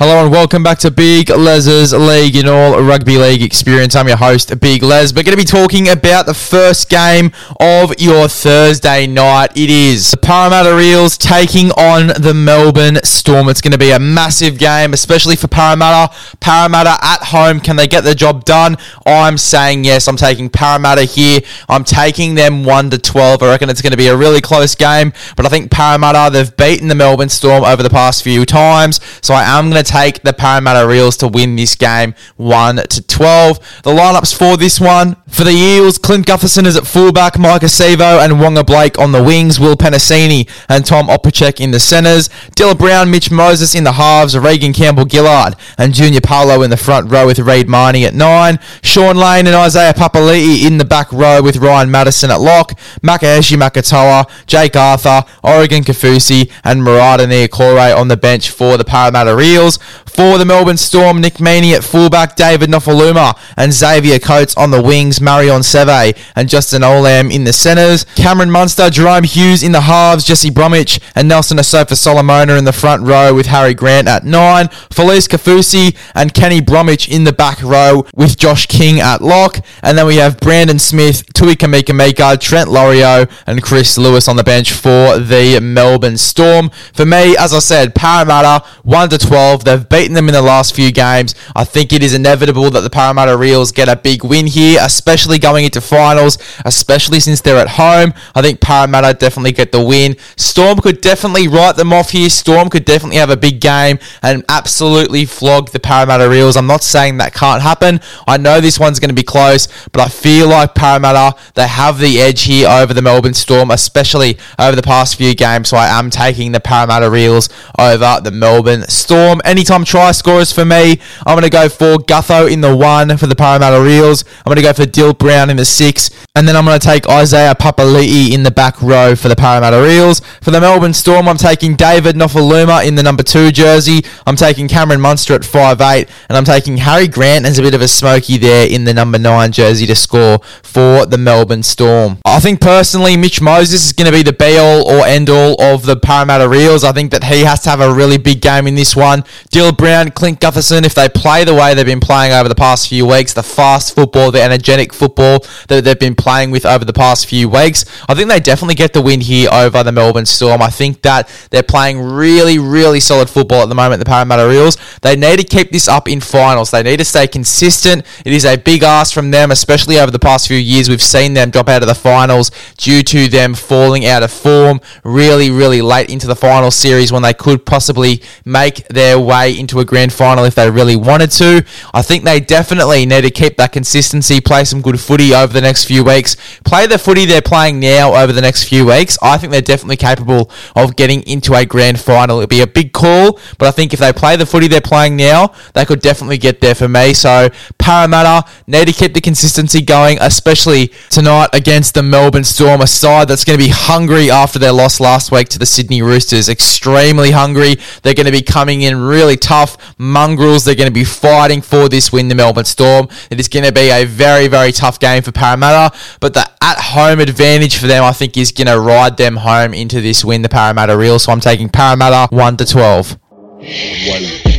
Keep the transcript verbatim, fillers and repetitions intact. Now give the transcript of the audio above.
Hello and welcome back to Big Les's League, in all rugby league experience. I'm your host, Big Les. We're going to be talking about the first game of your Thursday night. It is the Parramatta Eels taking on the Melbourne Storm. It's going to be a massive game, especially for Parramatta. Parramatta at home. Can they get the job done? I'm saying yes. I'm taking Parramatta here. I'm taking them one to twelve. I reckon it's going to be a really close game, but I think Parramatta, they've beaten the Melbourne Storm over the past few times, so I am going to take the Parramatta Eels to win this game one to twelve. The lineups for this one: for the Eels, Clint Gutherson is at fullback, Mike Acevo and Wonga Blake on the wings, Will Penasini and Tom Oppercheck in the centres, Dylan Brown, Mitch Moses in the halves, Regan Campbell-Gillard and Junior Paolo in the front row with Reid Marnie at nine, Sean Lane and Isaiah Papali'i in the back row with Ryan Madison at lock, Makaeshi Makatoa, Jake Arthur, Oregon Kifusi and Murata Niakore on the bench for the Parramatta Eels. For the Melbourne Storm, Nick Meaney at fullback, David Nofaluma and Xavier Coates on the wings, Marion Seve and Justin Olam in the centres, Cameron Munster, Jerome Hughes in the halves, Jesse Bromwich and Nelson Asofa-Solomona in the front row with Harry Grant at nine, Felise Kaufusi and Kenny Bromwich in the back row with Josh King at lock, and then we have Brandon Smith, Tui Kamikamika, Trent Lorio and Chris Lewis on the bench for the Melbourne Storm. For me, as I said, Parramatta one to twelve. They've beaten them in the last few games. I think it is inevitable that the Parramatta Eels get a big win here, especially going into finals, especially since they're at home. I think Parramatta definitely get the win. Storm could definitely write them off here. Storm could definitely have a big game and absolutely flog the Parramatta Eels. I'm not saying that can't happen. I know this one's going to be close, but I feel like Parramatta, they have the edge here over the Melbourne Storm, especially over the past few games. So I am taking the Parramatta Eels over the Melbourne Storm. And anytime try scorers for me, I'm going to go for Gutho in the one for the Parramatta Eels. I'm going to go for Dylan Brown in the six. And then I'm going to take Isaiah Papali'i in the back row for the Parramatta Eels. For the Melbourne Storm, I'm taking David Nofaluma in the number two jersey. I'm taking Cameron Munster at five eight. And I'm taking Harry Grant as a bit of a smoky there in the number nine jersey to score for the Melbourne Storm. I think personally, Mitch Moses is going to be the be-all or end-all of the Parramatta Eels. I think that he has to have a really big game in this one. Dylan Brown, Clint Gutherson, if they play the way they've been playing over the past few weeks, the fast football, the energetic football that they've been playing with over the past few weeks, I think they definitely get the win here over the Melbourne Storm. I think that they're playing really, really solid football at the moment, the Parramatta Eels. They need to keep this up in finals. They need to stay consistent. It is a big ask from them, especially over the past few years. We've seen them drop out of the finals due to them falling out of form really, really late into the final series when they could possibly make their way into a grand final if they really wanted to. I think they definitely need to keep that consistency, play some good footy over the next few weeks, play the footy they're playing now over the next few weeks. I think they're definitely capable of getting into a grand final. It'd be a big call, but I think if they play the footy they're playing now, they could definitely get there for me. So Parramatta need to keep the consistency going, especially tonight against the Melbourne Storm, a side that's going to be hungry after their loss last week to the Sydney Roosters. Extremely hungry. They're going to be coming in really Really tough mongrels. They're going to be fighting for this win, the Melbourne Storm. It is going to be a very, very tough game for Parramatta, but the at-home advantage for them, I think, is going to ride them home into this win, the Parramatta Eels. So I'm taking Parramatta one to twelve. One.